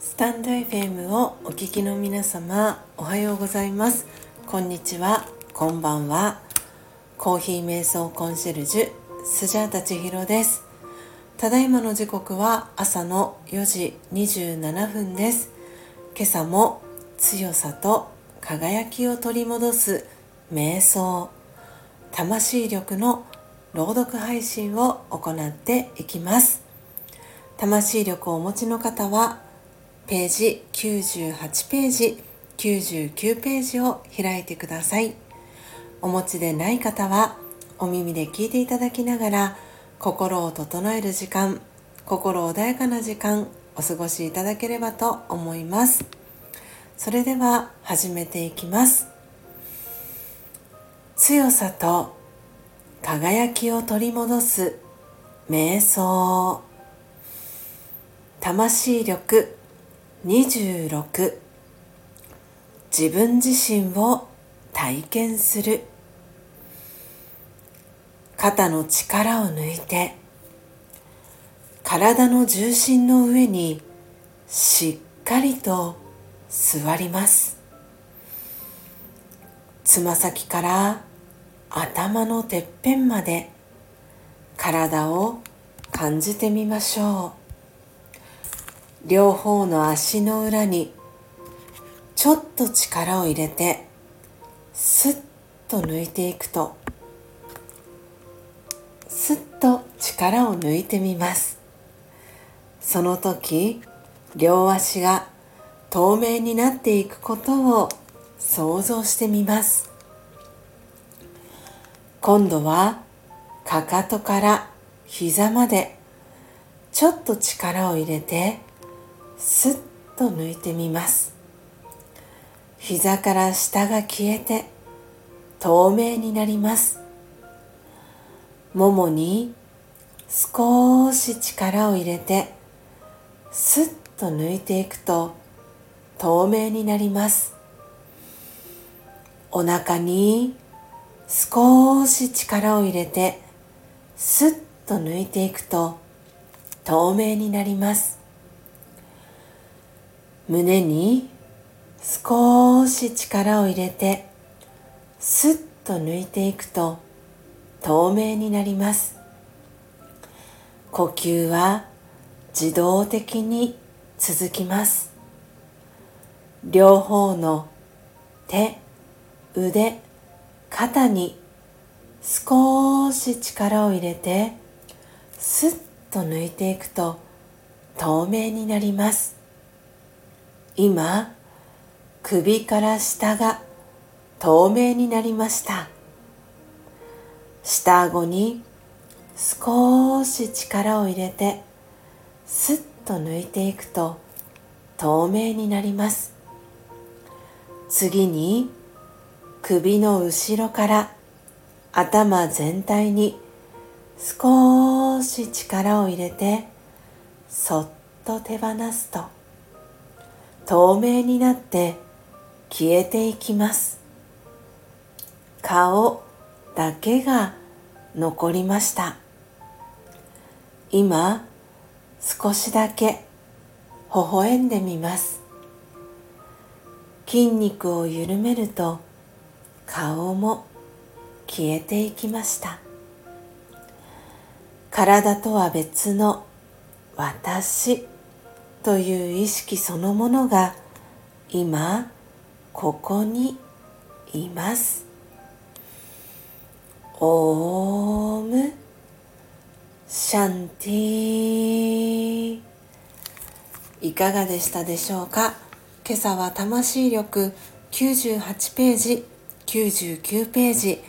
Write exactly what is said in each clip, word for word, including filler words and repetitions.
スタンド エフエム をお聞きの皆様、おはようございます。こんにちは、こんばんは。コーヒー瞑想コンシェルジュスジャータ千尋です。ただいまの時刻は朝のよじにじゅうななふんです。今朝も強さと輝きを取り戻す瞑想魂力の朗読配信を行っていきます。魂力をお持ちの方はページきゅうじゅうはちページきゅうじゅうきゅうページを開いてください。お持ちでない方はお耳で聞いていただきながら心を整える時間、心穏やかな時間お過ごしいただければと思います。それでは始めていきます。強さと輝きを取り戻す瞑想魂力にじゅうろく、自分自身を体験する。肩の力を抜いて体の重心の上にしっかりと座ります。つま先から頭のてっぺんまで体を感じてみましょう。両方の足の裏にちょっと力を入れてスッと抜いていくと、スッと力を抜いてみます。その時、両足が透明になっていくことを想像してみます。今度はかかとから膝までちょっと力を入れてスッと抜いてみます。膝から下が消えて透明になります。ももに少し力を入れてスッと抜いていくと透明になります。お腹に少し力を入れてスッと抜いていくと透明になります。胸に少し力を入れてスッと抜いていくと透明になります。呼吸は自動的に続きます。両方の手、腕、肩に少し力を入れてスッと抜いていくと透明になります。今首から下が透明になりました。下顎に少し力を入れてスッと抜いていくと透明になります。次に首の後ろから頭全体に少し力を入れてそっと手放すと透明になって消えていきます。顔だけが残りました。今、少しだけ微笑んでみます。筋肉を緩めると顔も消えていきました。体とは別の私という意識そのものが今ここにいます。オームシャンティ。いかがでしたでしょうか。今朝は魂力きゅうじゅうはちページきゅうじゅうきゅうページ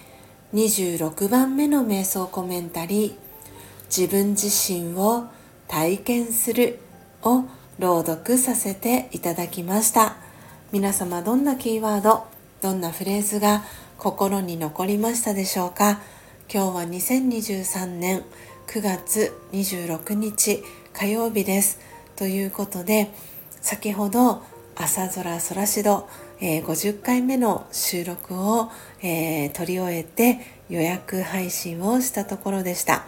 にじゅうろくばんめの瞑想コメンタリー、自分自身を体験するを朗読させていただきました。皆様、どんなキーワード、どんなフレーズが心に残りましたでしょうか。今日はにせんにじゅうさんねんくがつにじゅうろくにち火曜日です。ということで、先ほど朝空空しど、えー、ごじゅっかいめの収録を、えー、取り終えて予約配信をしたところでした。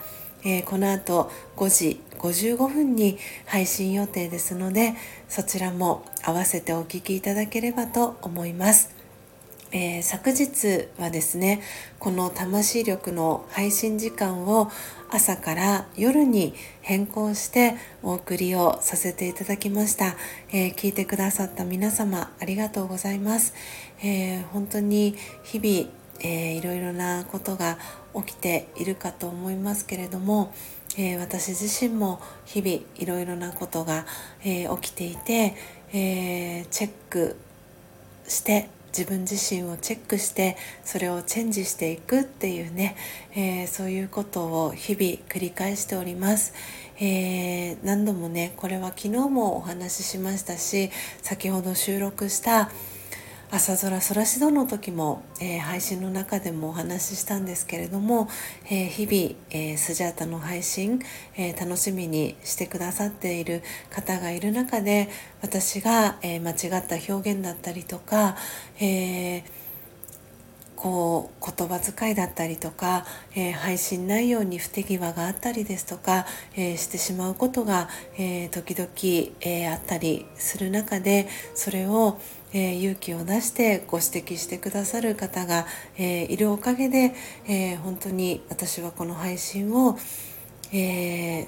えー、この後ごじごじゅうごふんに配信予定ですので、そちらも合わせてお聞きいただければと思います。えー、昨日はですね、この魂力の配信時間を朝から夜に変更してお送りをさせていただきました。えー、聞いてくださった皆様ありがとうございます。えー、本当に日々えー、いろいろなことが起きているかと思いますけれども、えー、私自身も日々いろいろなことが、えー、起きていて、えー、チェックして自分自身をチェックしてそれをチェンジしていくっていうね、えー、そういうことを日々繰り返しております。えー、何度もね、これは昨日もお話ししましたし、先ほど収録した朝空空しどの時も、えー、配信の中でもお話ししたんですけれども、えー、日々、えー、スジャータの配信、えー、楽しみにしてくださっている方がいる中で、私が、えー、間違った表現だったりとか、えー、こう言葉遣いだったりとか、えー、配信内容に不手際があったりですとか、えー、してしまうことが、えー、時々、えー、あったりする中で、それをえー、勇気を出してご指摘してくださる方が、えー、いるおかげで、えー、本当に私はこの配信を、えー、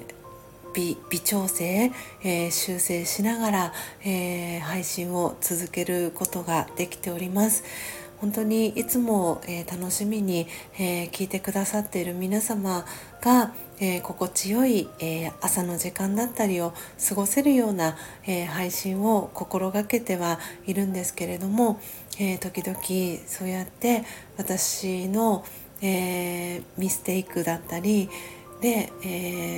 微, 微調整、えー、修正しながら、えー、配信を続けることができております。本当にいつも、えー、楽しみに、えー、聞いてくださっている皆様が、えー、心地よい、えー、朝の時間だったりを過ごせるような、えー、配信を心がけてはいるんですけれども、えー、時々そうやって私の、えー、ミステイクだったりで、え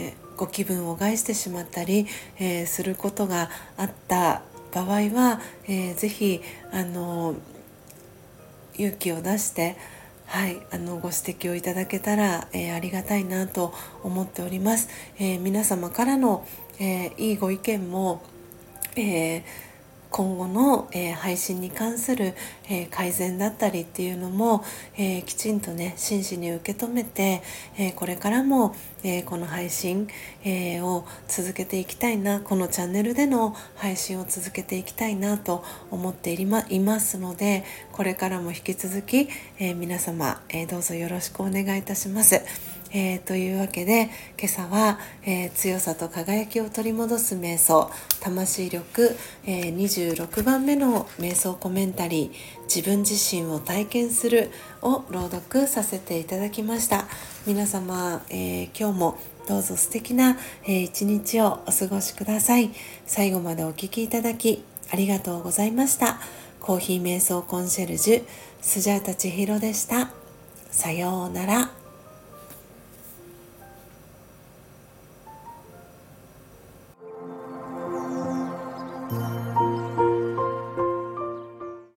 ー、ご気分を害してしまったり、えー、することがあった場合は、えー、ぜひあのー勇気を出して、はい、あのご指摘をいただけたら、えー、ありがたいなと思っております。えー、皆様からの、えー、いいご意見も、えー、今後の、えー、配信に関する、えー、改善だったりっていうのも、えー、きちんとね、真摯に受け止めて、えー、これからも、えー、この配信、えー、を続けていきたいな、このチャンネルでの配信を続けていきたいなと思っていますので、これからも引き続き、えー、皆様、えー、どうぞよろしくお願いいたします。えー、というわけで今朝は、えー、強さと輝きを取り戻す瞑想魂力、えー、にじゅうろくばんめの瞑想コメンタリー、自分自身を体験するを朗読させていただきました。皆様、えー、今日もどうぞ素敵な、えー、一日をお過ごしください。最後までお聞きいただきありがとうございました。コーヒー瞑想コンシェルジュスジャータ千尋でした。さようなら。